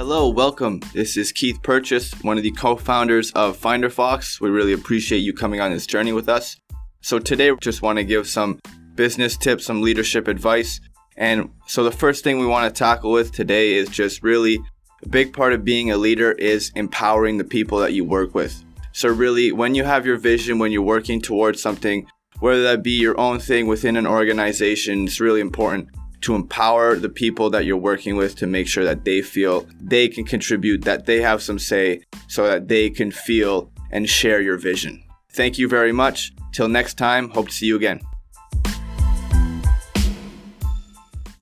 Hello, welcome. This is Keith Purchase, one of the co-founders of FinderFox. We really appreciate you coming on this journey with us. So today, we just want to give some business tips, some leadership advice. And so the first thing we want to tackle with today is just really a big part of being a leader is empowering the people that you work with. So really, when you have your vision, when you're working towards something, whether that be your own thing within an organization, it's really important to empower the people that you're working with to make sure that they feel they can contribute, that they have some say, so that they can feel and share your vision. Thank you very much. Till next time, hope to see you again.